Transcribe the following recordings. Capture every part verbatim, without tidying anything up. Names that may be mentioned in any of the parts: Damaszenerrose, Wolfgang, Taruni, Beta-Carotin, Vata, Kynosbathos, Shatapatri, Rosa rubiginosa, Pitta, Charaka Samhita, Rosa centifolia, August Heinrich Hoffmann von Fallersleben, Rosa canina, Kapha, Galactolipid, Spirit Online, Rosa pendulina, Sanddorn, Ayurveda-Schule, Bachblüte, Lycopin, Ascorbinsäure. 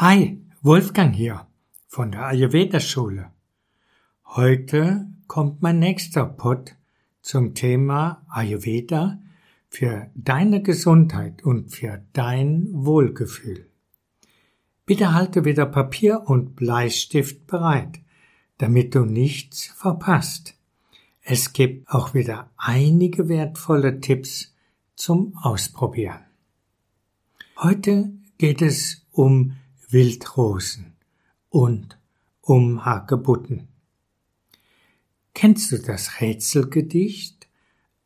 Hi, Wolfgang hier von der Ayurveda-Schule. Heute kommt mein nächster Pod zum Thema Ayurveda für deine Gesundheit und für dein Wohlgefühl. Bitte halte wieder Papier und Bleistift bereit, damit du nichts verpasst. Es gibt auch wieder einige wertvolle Tipps zum Ausprobieren. Heute geht es um Wildrosen und um Hagebutten. Kennst du das Rätselgedicht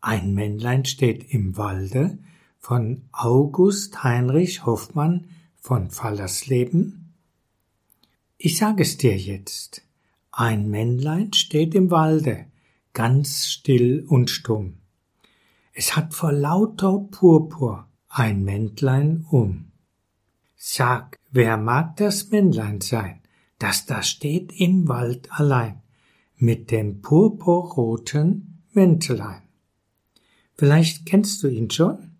Ein Männlein steht im Walde von August Heinrich Hoffmann von Fallersleben? Ich sage es dir jetzt. Ein Männlein steht im Walde, ganz still und stumm. Es hat vor lauter Purpur ein Mäntlein um. Sag, wer mag das Männlein sein, das da steht im Wald allein, mit dem purpurroten Mäntlein? Vielleicht kennst du ihn schon?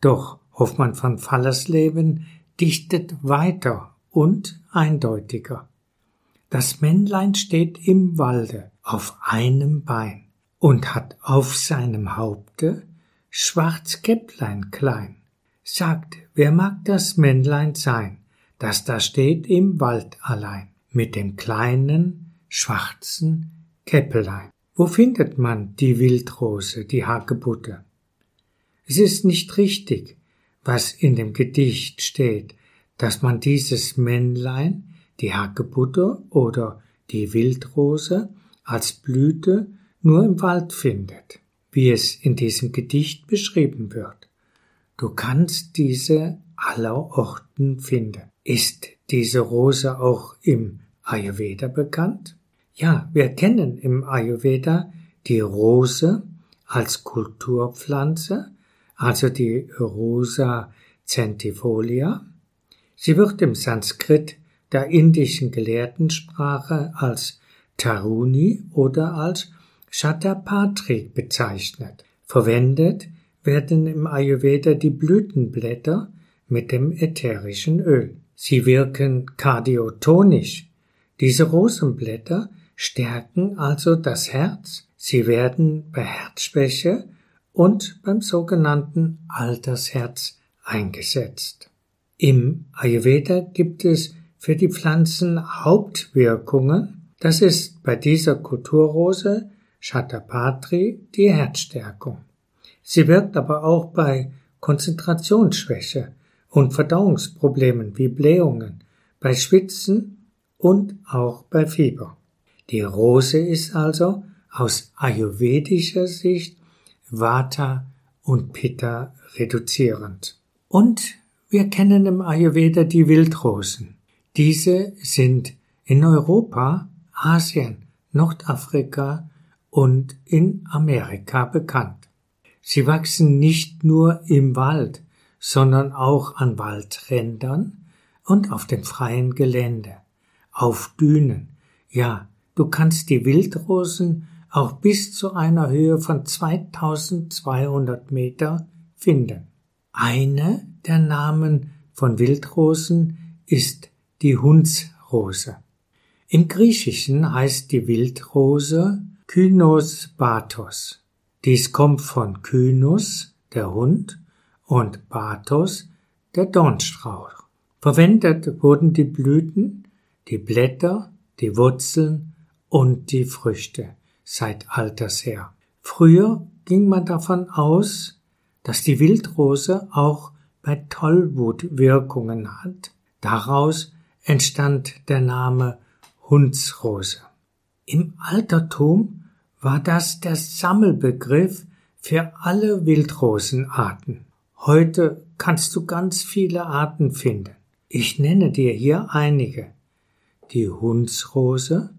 Doch Hoffmann von Fallersleben dichtet weiter und eindeutiger. Das Männlein steht im Walde auf einem Bein und hat auf seinem Haupte Schwarzkäpplein klein. Sagt, wer mag das Männlein sein, das da steht im Wald allein, mit dem kleinen, schwarzen Käppelein? Wo findet man die Wildrose, die Hagebutte? Es ist nicht richtig, was in dem Gedicht steht, dass man dieses Männlein, die Hagebutte oder die Wildrose, als Blüte nur im Wald findet, wie es in diesem Gedicht beschrieben wird. Du kannst diese allerorten finden. Ist diese Rose auch im Ayurveda bekannt? Ja, wir kennen im Ayurveda die Rose als Kulturpflanze, also die Rosa centifolia. Sie wird im Sanskrit der indischen Gelehrtensprache als Taruni oder als Shatapatri bezeichnet. Verwendet werden im Ayurveda die Blütenblätter mit dem ätherischen Öl. Sie wirken kardiotonisch. Diese Rosenblätter stärken also das Herz. Sie werden bei Herzschwäche und beim sogenannten Altersherz eingesetzt. Im Ayurveda gibt es für die Pflanzen Hauptwirkungen. Das ist bei dieser Kulturrose Shatapatri die Herzstärkung. Sie wirkt aber auch bei Konzentrationsschwäche und Verdauungsproblemen wie Blähungen, bei Schwitzen und auch bei Fieber. Die Rose ist also aus ayurvedischer Sicht Vata und Pitta reduzierend. Und wir kennen im Ayurveda die Wildrosen. Diese sind in Europa, Asien, Nordafrika und in Amerika bekannt. Sie wachsen nicht nur im Wald, sondern auch an Waldrändern und auf dem freien Gelände, auf Dünen. Ja, du kannst die Wildrosen auch bis zu einer Höhe von zweitausendzweihundert Meter finden. Eine der Namen von Wildrosen ist die Hundsrose. Im Griechischen heißt die Wildrose Kynosbathos. Dies kommt von Kynos, der Hund, und Bathos, der Dornstrauch. Verwendet wurden die Blüten, die Blätter, die Wurzeln und die Früchte seit alters her. Früher ging man davon aus, dass die Wildrose auch bei Tollwut Wirkungen hat. Daraus entstand der Name Hundsrose. Im Altertum war das der Sammelbegriff für alle Wildrosenarten. Heute kannst du ganz viele Arten finden. Ich nenne dir hier einige. Die Hundsrose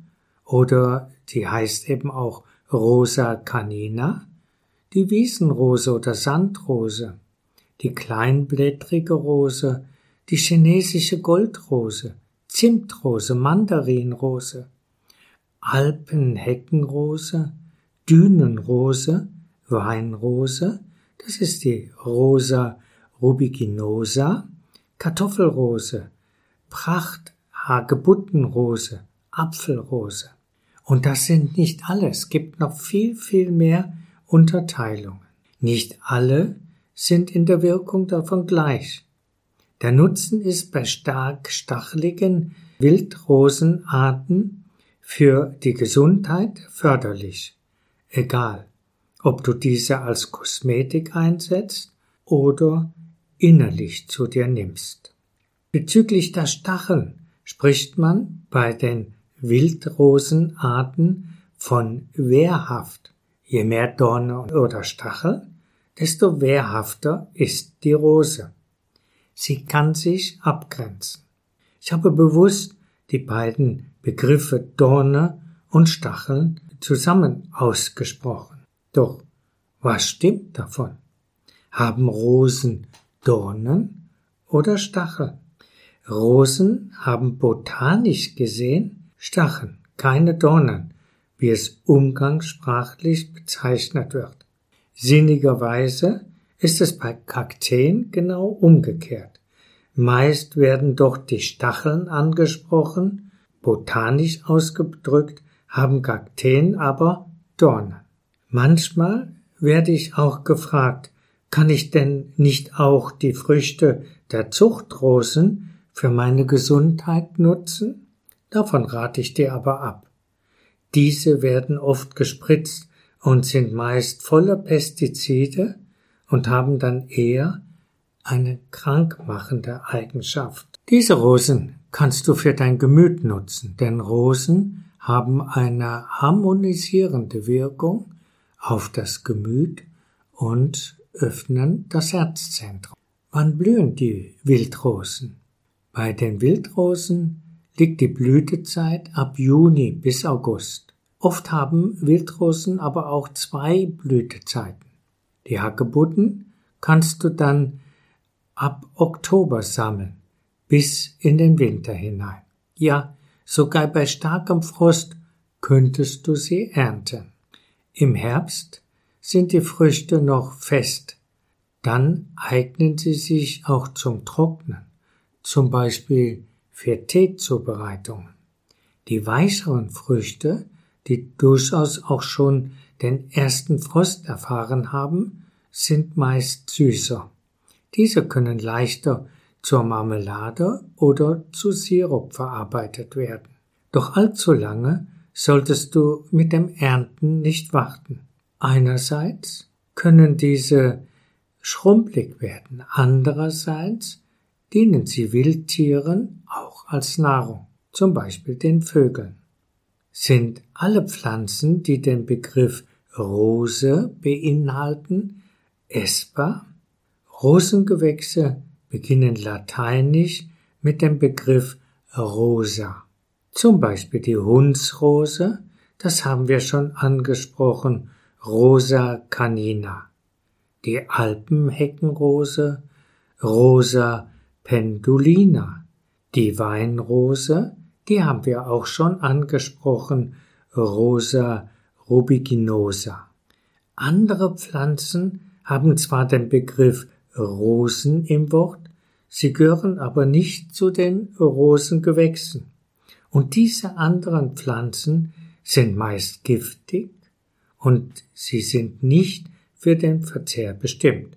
oder die heißt eben auch Rosa canina, die Wiesenrose oder Sandrose, die kleinblättrige Rose, die chinesische Goldrose, Zimtrose, Mandarinrose, Alpenheckenrose, Dünenrose, Weinrose, das ist die Rosa rubiginosa, Kartoffelrose, Pracht, Hagebuttenrose, Apfelrose. Und das sind nicht alle. Es gibt noch viel, viel mehr Unterteilungen. Nicht alle sind in der Wirkung davon gleich. Der Nutzen ist bei stark stacheligen Wildrosenarten für die Gesundheit förderlich. Egal, ob du diese als Kosmetik einsetzt oder innerlich zu dir nimmst. Bezüglich der Stacheln spricht man bei den Wildrosenarten von wehrhaft. Je mehr Dornen oder Stachel, desto wehrhafter ist die Rose. Sie kann sich abgrenzen. Ich habe bewusst die beiden Begriffe Dorne und Stacheln zusammen ausgesprochen. Doch was stimmt davon? Haben Rosen Dornen oder Stacheln? Rosen haben botanisch gesehen Stacheln, keine Dornen, wie es umgangssprachlich bezeichnet wird. Sinnigerweise ist es bei Kakteen genau umgekehrt. Meist werden doch die Stacheln angesprochen, botanisch ausgedrückt haben Kakteen aber Dornen. Manchmal werde ich auch gefragt, kann ich denn nicht auch die Früchte der Zuchtrosen für meine Gesundheit nutzen? Davon rate ich dir aber ab. Diese werden oft gespritzt und sind meist voller Pestizide und haben dann eher eine krankmachende Eigenschaft. Diese Rosen kannst du für dein Gemüt nutzen, denn Rosen haben eine harmonisierende Wirkung auf das Gemüt und öffnen das Herzzentrum. Wann blühen die Wildrosen? Bei den Wildrosen liegt die Blütezeit ab Juni bis August. Oft haben Wildrosen aber auch zwei Blütezeiten. Die Hagebutten kannst du dann ab Oktober sammeln, bis in den Winter hinein. Ja, sogar bei starkem Frost könntest du sie ernten. Im Herbst sind die Früchte noch fest. Dann eignen sie sich auch zum Trocknen, zum Beispiel für Teezubereitungen. Die weicheren Früchte, die durchaus auch schon den ersten Frost erfahren haben, sind meist süßer. Diese können leichter zur Marmelade oder zu Sirup verarbeitet werden. Doch allzu lange solltest du mit dem Ernten nicht warten. Einerseits können diese schrumpelig werden, andererseits dienen sie Wildtieren auch als Nahrung, zum Beispiel den Vögeln. Sind alle Pflanzen, die den Begriff Rose beinhalten, essbar? Rosengewächse beginnen lateinisch mit dem Begriff Rosa. Zum Beispiel die Hundsrose, das haben wir schon angesprochen, Rosa canina. Die Alpenheckenrose, Rosa pendulina. Die Weinrose, die haben wir auch schon angesprochen, Rosa rubiginosa. Andere Pflanzen haben zwar den Begriff Rosen im Wort, sie gehören aber nicht zu den Rosengewächsen. Und diese anderen Pflanzen sind meist giftig und sie sind nicht für den Verzehr bestimmt.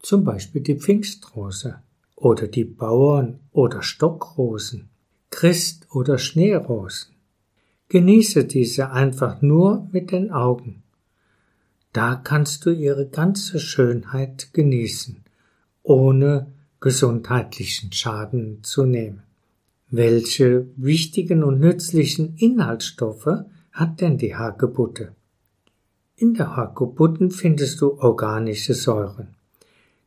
Zum Beispiel die Pfingstrose oder die Bauern- oder Stockrosen, Christ- oder Schneerosen. Genieße diese einfach nur mit den Augen. Da kannst du ihre ganze Schönheit genießen, ohne gesundheitlichen Schaden zu nehmen. Welche wichtigen und nützlichen Inhaltsstoffe hat denn die Hagebutte? In der Hagebutte findest du organische Säuren,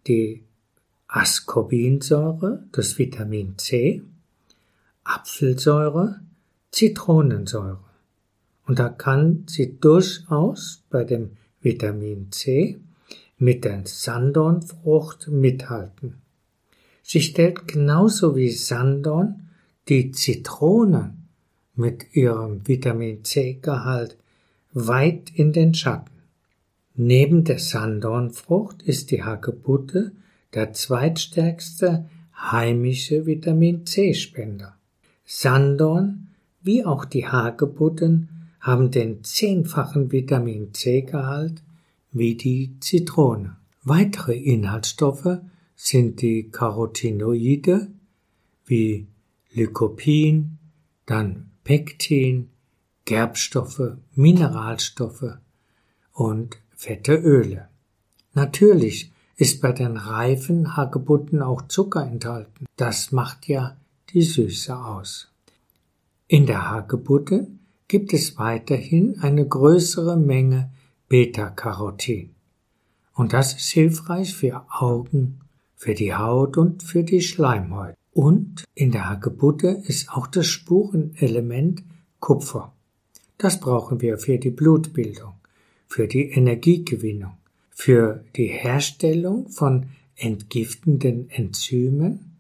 die Ascorbinsäure, das Vitamin C, Apfelsäure, Zitronensäure. Und da kann sie durchaus bei dem Vitamin C mit der Sanddornfrucht mithalten. Sie stellt genauso wie Sanddorn die Zitrone mit ihrem Vitamin C-Gehalt weit in den Schatten. Neben der Sanddornfrucht ist die Hagebutte der zweitstärkste heimische Vitamin-C-Spender. Sanddorn, wie auch die Hagebutten, haben den zehnfachen Vitamin-C-Gehalt wie die Zitrone. Weitere Inhaltsstoffe sind die Carotinoide wie Lycopin, dann Pektin, Gerbstoffe, Mineralstoffe und fette Öle. Natürlich ist bei den reifen Hagebutten auch Zucker enthalten. Das macht ja die Süße aus. In der Hagebutte gibt es weiterhin eine größere Menge Beta-Carotin. Und das ist hilfreich für Augen, für die Haut und für die Schleimhäute. Und in der Hagebutte ist auch das Spurenelement Kupfer. Das brauchen wir für die Blutbildung, für die Energiegewinnung, für die Herstellung von entgiftenden Enzymen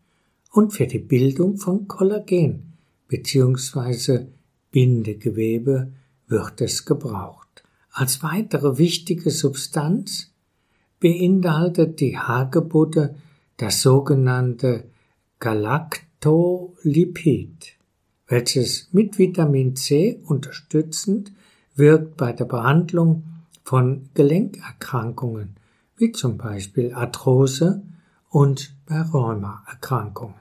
und für die Bildung von Kollagen bzw. Bindegewebe wird es gebraucht. Als weitere wichtige Substanz beinhaltet die Hagebutte das sogenannte Galactolipid, welches mit Vitamin C unterstützend wirkt bei der Behandlung von Gelenkerkrankungen, wie zum Beispiel Arthrose und bei Rheumaerkrankungen.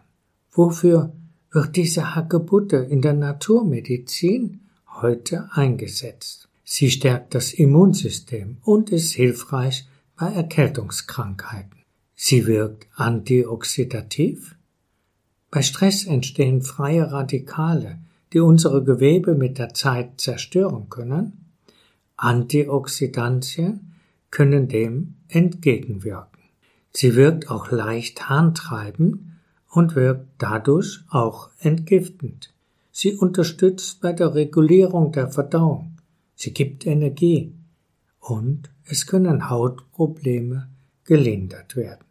Wofür wird diese Hagebutte in der Naturmedizin heute eingesetzt? Sie stärkt das Immunsystem und ist hilfreich bei Erkältungskrankheiten. Sie wirkt antioxidativ. Bei Stress entstehen freie Radikale, die unsere Gewebe mit der Zeit zerstören können. Antioxidantien können dem entgegenwirken. Sie wirkt auch leicht harntreibend und wirkt dadurch auch entgiftend. Sie unterstützt bei der Regulierung der Verdauung. Sie gibt Energie und es können Hautprobleme gelindert werden.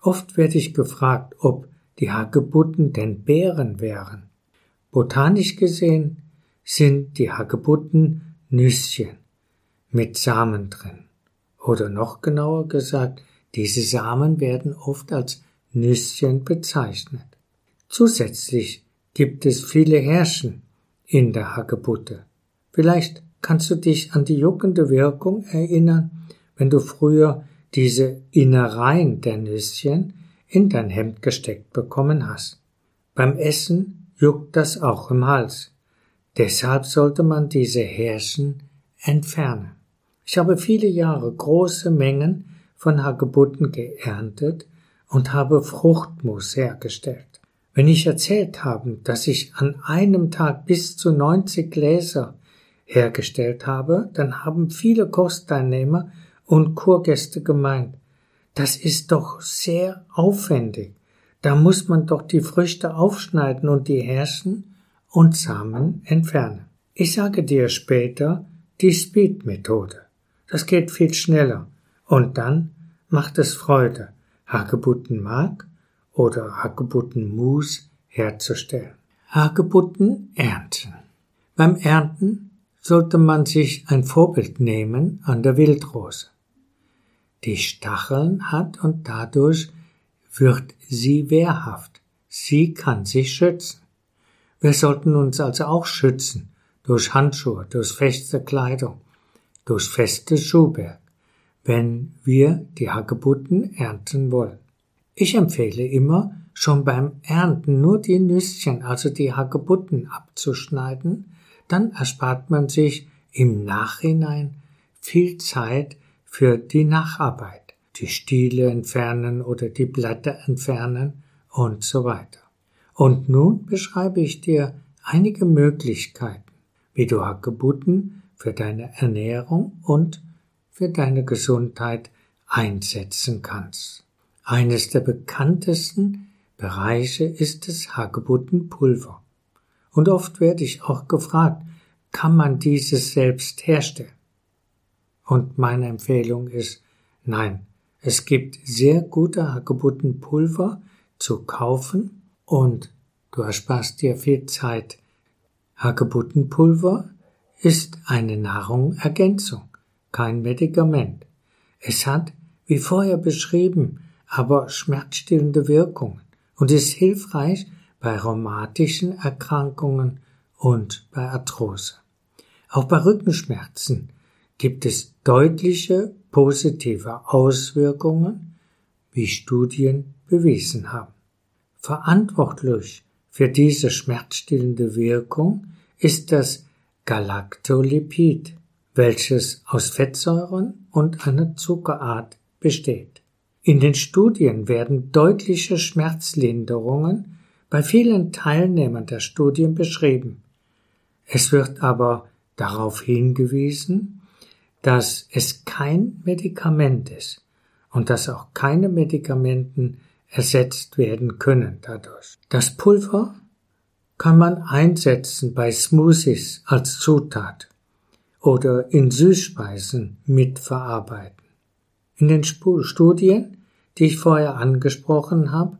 Oft werde ich gefragt, ob die Hagebutten denn Beeren wären. Botanisch gesehen sind die Hagebutten Nüsschen mit Samen drin. Oder noch genauer gesagt, diese Samen werden oft als Nüsschen bezeichnet. Zusätzlich gibt es viele Härchen in der Hagebutte. Vielleicht kannst du dich an die juckende Wirkung erinnern, wenn du früher diese Innereien der Nüsschen in dein Hemd gesteckt bekommen hast. Beim Essen juckt das auch im Hals. Deshalb sollte man diese Härchen entfernen. Ich habe viele Jahre große Mengen von Hagebutten geerntet und habe Fruchtmus hergestellt. Wenn ich erzählt habe, dass ich an einem Tag bis zu neunzig Gläser hergestellt habe, dann haben viele Kursteilnehmer und Kurgäste gemeint, das ist doch sehr aufwendig. Da muss man doch die Früchte aufschneiden und die Härchen und Samen entfernen. Ich sage dir später die Speed-Methode. Das geht viel schneller und dann macht es Freude, Hagebuttenmark oder Hagebuttenmus herzustellen. Hagebutten ernten. Beim Ernten sollte man sich ein Vorbild nehmen an der Wildrose, die Stacheln hat und dadurch wird sie wehrhaft. Sie kann sich schützen. Wir sollten uns also auch schützen durch Handschuhe, durch feste Kleidung, durch festes Schuhwerk, wenn wir die Hagebutten ernten wollen. Ich empfehle immer, schon beim Ernten nur die Nüsschen, also die Hagebutten, abzuschneiden. Dann erspart man sich im Nachhinein viel Zeit für die Nacharbeit, die Stiele entfernen oder die Blätter entfernen und so weiter. Und nun beschreibe ich dir einige Möglichkeiten, wie du Hagebutten für deine Ernährung und für deine Gesundheit einsetzen kannst. Eines der bekanntesten Bereiche ist das Hagebuttenpulver. Und oft werde ich auch gefragt, kann man dieses selbst herstellen? Und meine Empfehlung ist, nein, es gibt sehr gute Hagebuttenpulver zu kaufen und du ersparst dir viel Zeit. Hagebuttenpulver ist eine Nahrungsergänzung, kein Medikament. Es hat, wie vorher beschrieben, aber schmerzstillende Wirkungen und ist hilfreich bei rheumatischen Erkrankungen und bei Arthrose. Auch bei Rückenschmerzen gibt es deutliche positive Auswirkungen, wie Studien bewiesen haben. Verantwortlich für diese schmerzstillende Wirkung ist das Galactolipid, welches aus Fettsäuren und einer Zuckerart besteht. In den Studien werden deutliche Schmerzlinderungen bei vielen Teilnehmern der Studien beschrieben. Es wird aber darauf hingewiesen, dass es kein Medikament ist und dass auch keine Medikamenten ersetzt werden können dadurch. Das Pulver kann man einsetzen bei Smoothies als Zutat oder in Süßspeisen mitverarbeiten. In den Studien, die ich vorher angesprochen habe,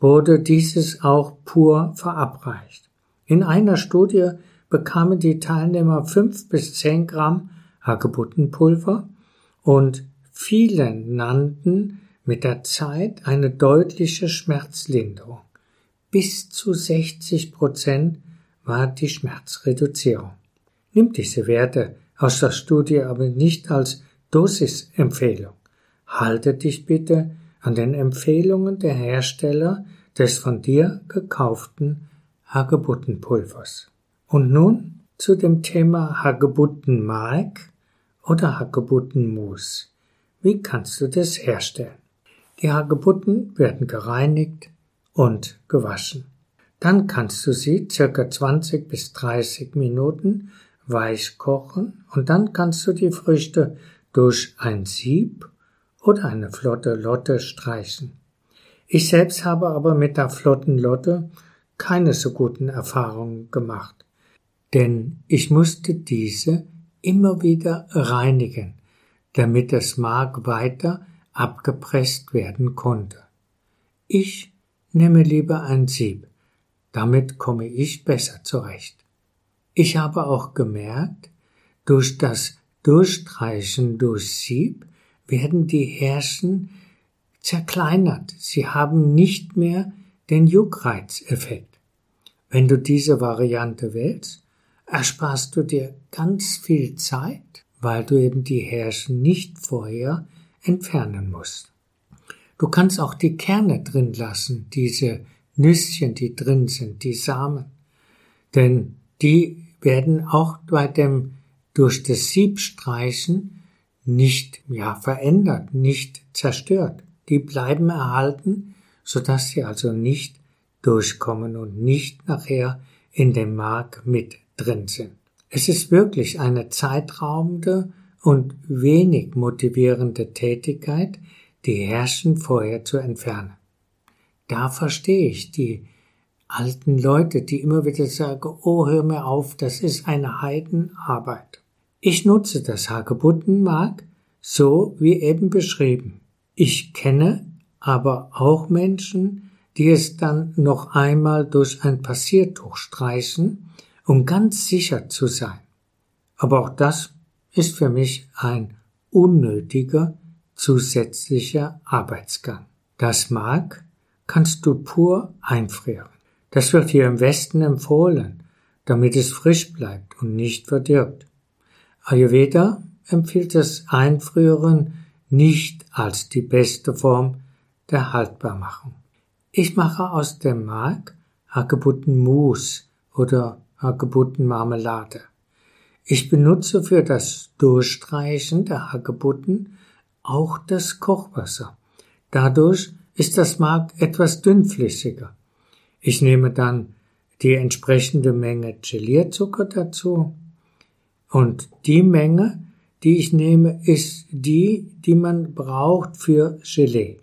wurde dieses auch pur verabreicht. In einer Studie bekamen die Teilnehmer fünf bis zehn Gramm Hagebuttenpulver und viele nannten mit der Zeit eine deutliche Schmerzlinderung. Bis zu sechzig Prozent war die Schmerzreduzierung. Nimmt diese Werte aus der Studie aber nicht als Dosisempfehlung. Halte dich bitte an den Empfehlungen der Hersteller des von dir gekauften Hagebuttenpulvers. Und nun zu dem Thema Hagebuttenmark oder Hagebuttenmus. Wie kannst du das herstellen? Die Hagebutten werden gereinigt und gewaschen. Dann kannst du sie ca. zwanzig bis dreißig Minuten weich kochen und dann kannst du die Früchte durch ein Sieb oder eine flotte Lotte streichen. Ich selbst habe aber mit der flotten Lotte keine so guten Erfahrungen gemacht, denn ich musste diese immer wieder reinigen, damit das Mark weiter abgepresst werden konnte. Ich nehme lieber ein Sieb, damit komme ich besser zurecht. Ich habe auch gemerkt, durch das Durchstreichen durch Sieb werden die Härchen zerkleinert. Sie haben nicht mehr den Juckreizeffekt. Wenn du diese Variante wählst, ersparst du dir ganz viel Zeit, weil du eben die Härchen nicht vorher entfernen musst. Du kannst auch die Kerne drin lassen, diese Nüsschen, die drin sind, die Samen. Denn die werden auch bei dem durch das Siebstreichen nicht ja, verändert, nicht zerstört. Die bleiben erhalten, sodass sie also nicht durchkommen und nicht nachher in dem Mark mit drin sind. Es ist wirklich eine zeitraubende und wenig motivierende Tätigkeit, die Härchen vorher zu entfernen. Da verstehe ich die alten Leute, die immer wieder sagen, oh, hör mir auf, das ist eine Heidenarbeit. Ich nutze das Hagebuttenmark so wie eben beschrieben. Ich kenne aber auch Menschen, die es dann noch einmal durch ein Passiertuch streichen, um ganz sicher zu sein. Aber auch das ist für mich ein unnötiger zusätzlicher Arbeitsgang. Das Mark kannst du pur einfrieren. Das wird hier im Westen empfohlen, damit es frisch bleibt und nicht verdirbt. Ayurveda empfiehlt das Einfrieren nicht als die beste Form der Haltbarmachung. Ich mache aus dem Mark Hagebuttenmus oder Hagebuttenmarmelade. Ich benutze für das Durchstreichen der Hagebutten auch das Kochwasser. Dadurch ist das Mark etwas dünnflüssiger. Ich nehme dann die entsprechende Menge Gelierzucker dazu. Und die Menge, die ich nehme, ist die, die man braucht für Gelee.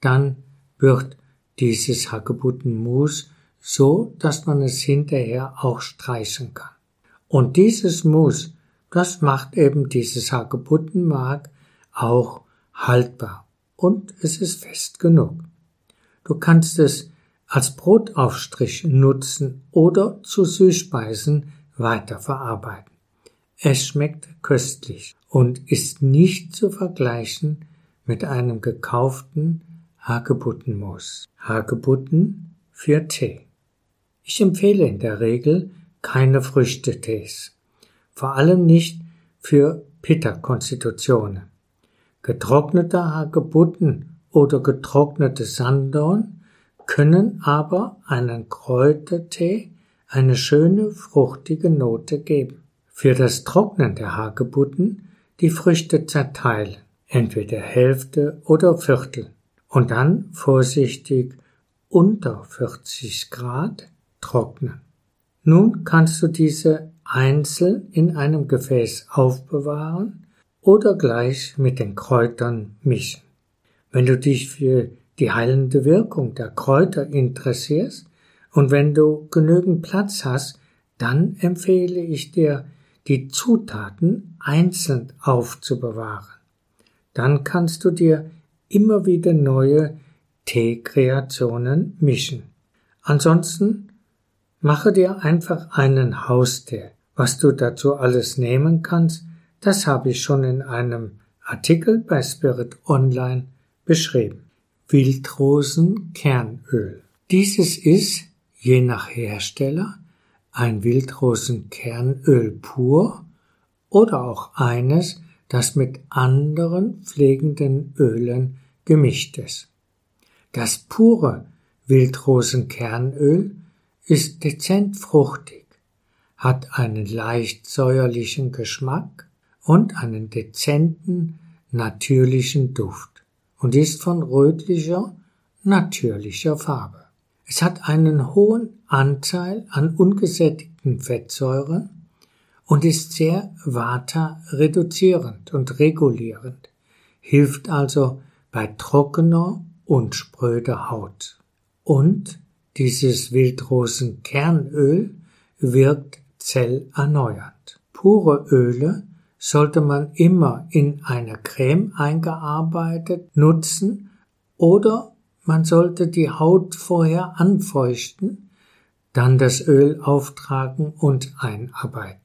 Dann wird dieses Hagebuttenmus so, dass man es hinterher auch streichen kann. Und dieses Mus, das macht eben dieses Hagebuttenmark auch haltbar. Und es ist fest genug. Du kannst es als Brotaufstrich nutzen oder zu Süßspeisen weiterverarbeiten. Es schmeckt köstlich und ist nicht zu vergleichen mit einem gekauften Hagebuttenmus. Hagebutten für Tee. Ich empfehle in der Regel keine Früchtetees, vor allem nicht für Pitta-Konstitutionen. Getrocknete Hagebutten oder getrocknete Sanddorn können aber einen Kräutertee eine schöne fruchtige Note geben. Für das Trocknen der Hagebutten die Früchte zerteilen, entweder Hälfte oder Viertel, und dann vorsichtig unter vierzig Grad trocknen. Nun kannst du diese einzeln in einem Gefäß aufbewahren oder gleich mit den Kräutern mischen. Wenn du dich für die heilende Wirkung der Kräuter interessierst und wenn du genügend Platz hast, dann empfehle ich dir, die Zutaten einzeln aufzubewahren. Dann kannst du dir immer wieder neue Teekreationen mischen. Ansonsten mache dir einfach einen Haustee. Was du dazu alles nehmen kannst, das habe ich schon in einem Artikel bei Spirit Online beschrieben. Wildrosenkernöl. Dieses ist, je nach Hersteller, ein Wildrosenkernöl pur oder auch eines, das mit anderen pflegenden Ölen gemischt ist. Das pure Wildrosenkernöl ist dezent fruchtig, hat einen leicht säuerlichen Geschmack und einen dezenten, natürlichen Duft und ist von rötlicher, natürlicher Farbe. Es hat einen hohen Anteil an ungesättigten Fettsäuren und ist sehr vata-reduzierend und regulierend, hilft also bei trockener und spröder Haut. Und dieses Wildrosenkernöl wirkt zellerneuernd. Pure Öle sollte man immer in eine Creme eingearbeitet nutzen oder man sollte die Haut vorher anfeuchten, dann das Öl auftragen und einarbeiten.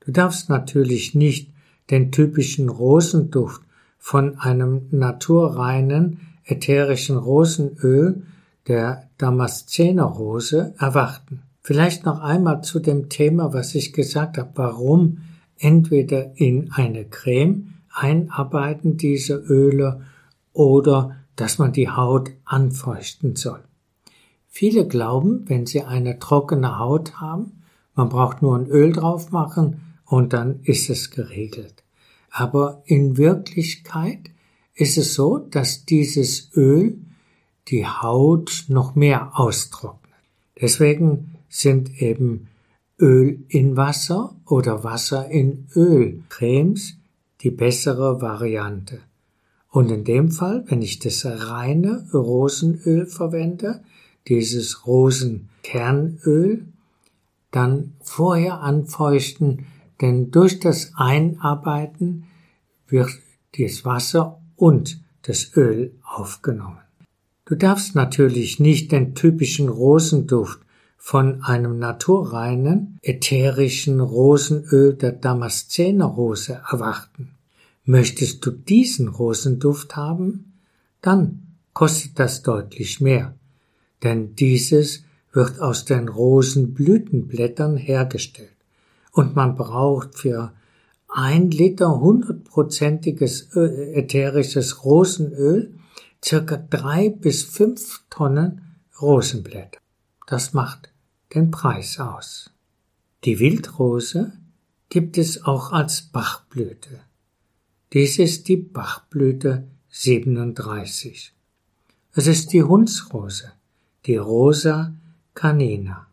Du darfst natürlich nicht den typischen Rosenduft von einem naturreinen ätherischen Rosenöl der Damaszenerrose erwarten. Vielleicht noch einmal zu dem Thema, was ich gesagt habe, warum entweder in eine Creme einarbeiten diese Öle oder dass man die Haut anfeuchten soll. Viele glauben, wenn sie eine trockene Haut haben, man braucht nur ein Öl drauf machen und dann ist es geregelt. Aber in Wirklichkeit ist es so, dass dieses Öl die Haut noch mehr austrocknet. Deswegen sind eben Öl in Wasser oder Wasser in Öl Cremes die bessere Variante. Und in dem Fall, wenn ich das reine Rosenöl verwende, dieses Rosenkernöl, dann vorher anfeuchten, denn durch das Einarbeiten wird das Wasser und das Öl aufgenommen. Du darfst natürlich nicht den typischen Rosenduft von einem naturreinen, ätherischen Rosenöl der Damaszenerrose erwarten. Möchtest du diesen Rosenduft haben, dann kostet das deutlich mehr, denn dieses wird aus den Rosenblütenblättern hergestellt und man braucht für ein Liter hundertprozentiges ätherisches Rosenöl circa drei bis fünf Tonnen Rosenblätter. Das macht den Preis aus. Die Wildrose gibt es auch als Bachblüte. Dies ist die Bachblüte siebenunddreißig. Es ist die Hundsrose, die Rosa canina.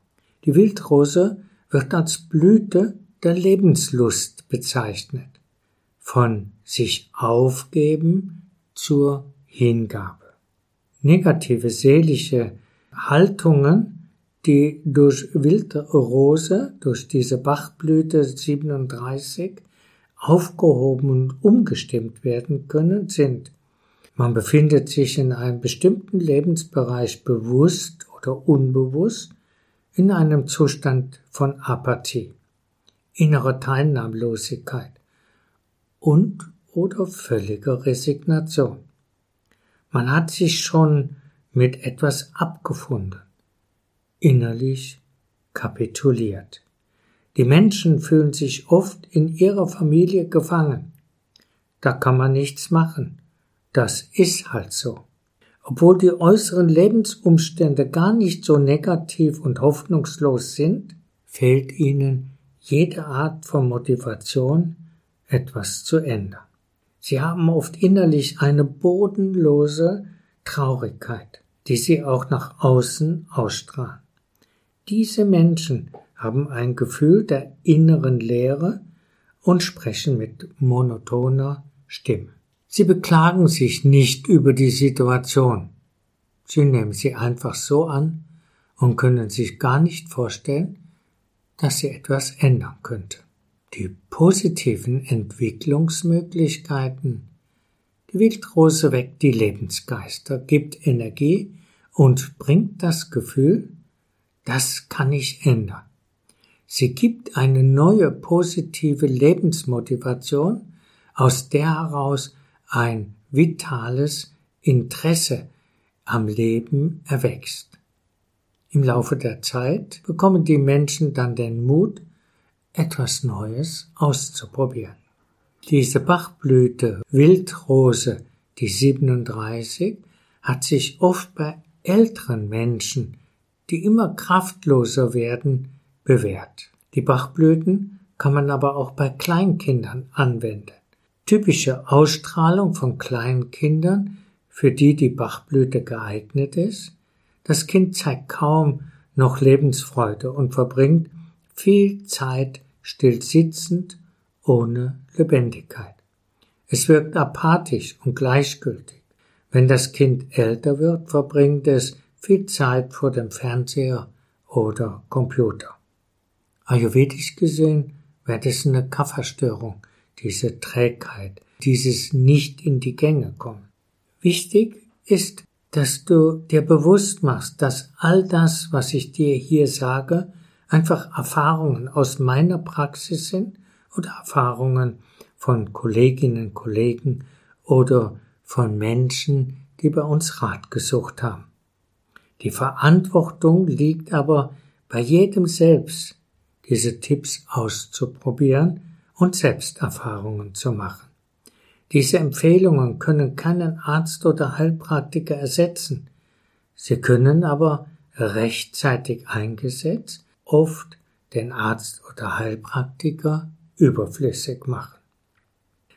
Die Wildrose wird als Blüte der Lebenslust bezeichnet. Von sich aufgeben zur Hingabe. Negative seelische Haltungen, die durch Wildrose, durch diese Bachblüte siebenunddreißig, aufgehoben und umgestimmt werden können, sind: man befindet sich in einem bestimmten Lebensbereich bewusst oder unbewusst in einem Zustand von Apathie, innere Teilnahmlosigkeit und oder völliger Resignation. Man hat sich schon mit etwas abgefunden, innerlich kapituliert. Die Menschen fühlen sich oft in ihrer Familie gefangen. Da kann man nichts machen. Das ist halt so. Obwohl die äußeren Lebensumstände gar nicht so negativ und hoffnungslos sind, fehlt ihnen jede Art von Motivation, etwas zu ändern. Sie haben oft innerlich eine bodenlose Traurigkeit, die sie auch nach außen ausstrahlen. Diese Menschen haben ein Gefühl der inneren Leere und sprechen mit monotoner Stimme. Sie beklagen sich nicht über die Situation. Sie nehmen sie einfach so an und können sich gar nicht vorstellen, dass sie etwas ändern könnte. Die positiven Entwicklungsmöglichkeiten. Die Wildrose weckt die Lebensgeister, gibt Energie und bringt das Gefühl, das kann ich ändern. Sie gibt eine neue positive Lebensmotivation, aus der heraus ein vitales Interesse am Leben erwächst. Im Laufe der Zeit bekommen die Menschen dann den Mut, etwas Neues auszuprobieren. Diese Bachblüte Wildrose, die siebenunddreißig, hat sich oft bei älteren Menschen, die immer kraftloser werden, bewährt. Die Bachblüten kann man aber auch bei Kleinkindern anwenden. Typische Ausstrahlung von Kleinkindern, für die die Bachblüte geeignet ist: Das Kind zeigt kaum noch Lebensfreude und verbringt viel Zeit still sitzend, ohne Lebendigkeit. Es wirkt apathisch und gleichgültig. Wenn das Kind älter wird, verbringt es viel Zeit vor dem Fernseher oder Computer. Ayurvedisch gesehen wäre das eine Kapha-Störung, diese Trägheit, dieses nicht in die Gänge kommen. Wichtig ist, dass du dir bewusst machst, dass all das, was ich dir hier sage, einfach Erfahrungen aus meiner Praxis sind oder Erfahrungen von Kolleginnen und Kollegen oder von Menschen, die bei uns Rat gesucht haben. Die Verantwortung liegt aber bei jedem selbst, diese Tipps auszuprobieren und Selbsterfahrungen zu machen. Diese Empfehlungen können keinen Arzt oder Heilpraktiker ersetzen. Sie können aber rechtzeitig eingesetzt oft den Arzt oder Heilpraktiker überflüssig machen.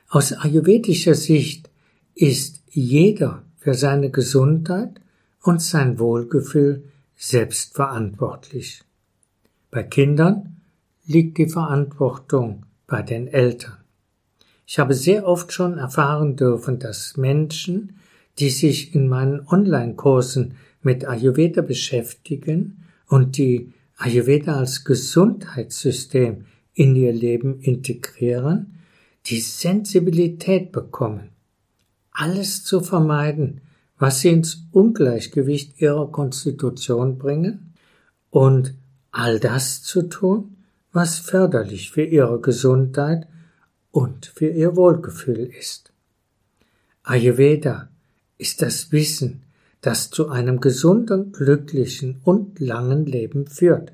Aus ayurvedischer Sicht ist jeder für seine Gesundheit und sein Wohlgefühl selbst verantwortlich. Bei Kindern liegt die Verantwortung bei den Eltern. Ich habe sehr oft schon erfahren dürfen, dass Menschen, die sich in meinen Online-Kursen mit Ayurveda beschäftigen und die Ayurveda als Gesundheitssystem in ihr Leben integrieren, die Sensibilität bekommen, alles zu vermeiden, was sie ins Ungleichgewicht ihrer Konstitution bringen, und all das zu tun, was förderlich für ihre Gesundheit und für ihr Wohlgefühl ist. Ayurveda ist das Wissen, das zu einem gesunden, glücklichen und langen Leben führt.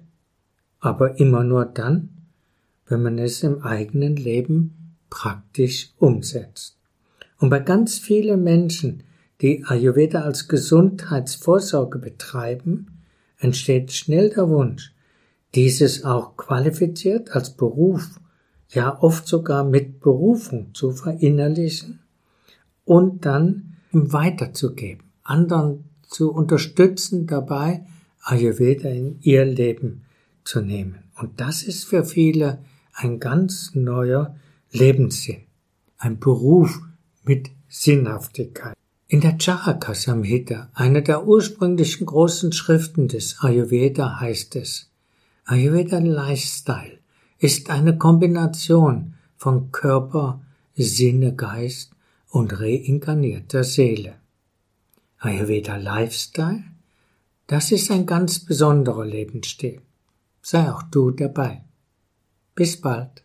Aber immer nur dann, wenn man es im eigenen Leben praktisch umsetzt. Und bei ganz vielen Menschen, die Ayurveda als Gesundheitsvorsorge betreiben, entsteht schnell der Wunsch, dieses auch qualifiziert als Beruf, ja oft sogar mit Berufung zu verinnerlichen und dann weiterzugeben, anderen zu unterstützen dabei, Ayurveda in ihr Leben zu nehmen. Und das ist für viele ein ganz neuer Lebenssinn, ein Beruf mit Sinnhaftigkeit. In der Charaka Samhita, einer der ursprünglichen großen Schriften des Ayurveda, heißt es: Ayurveda Lifestyle ist eine Kombination von Körper, Sinne, Geist und reinkarnierter Seele. Ayurveda Lifestyle, das ist ein ganz besonderer Lebensstil. Sei auch du dabei. Bis bald.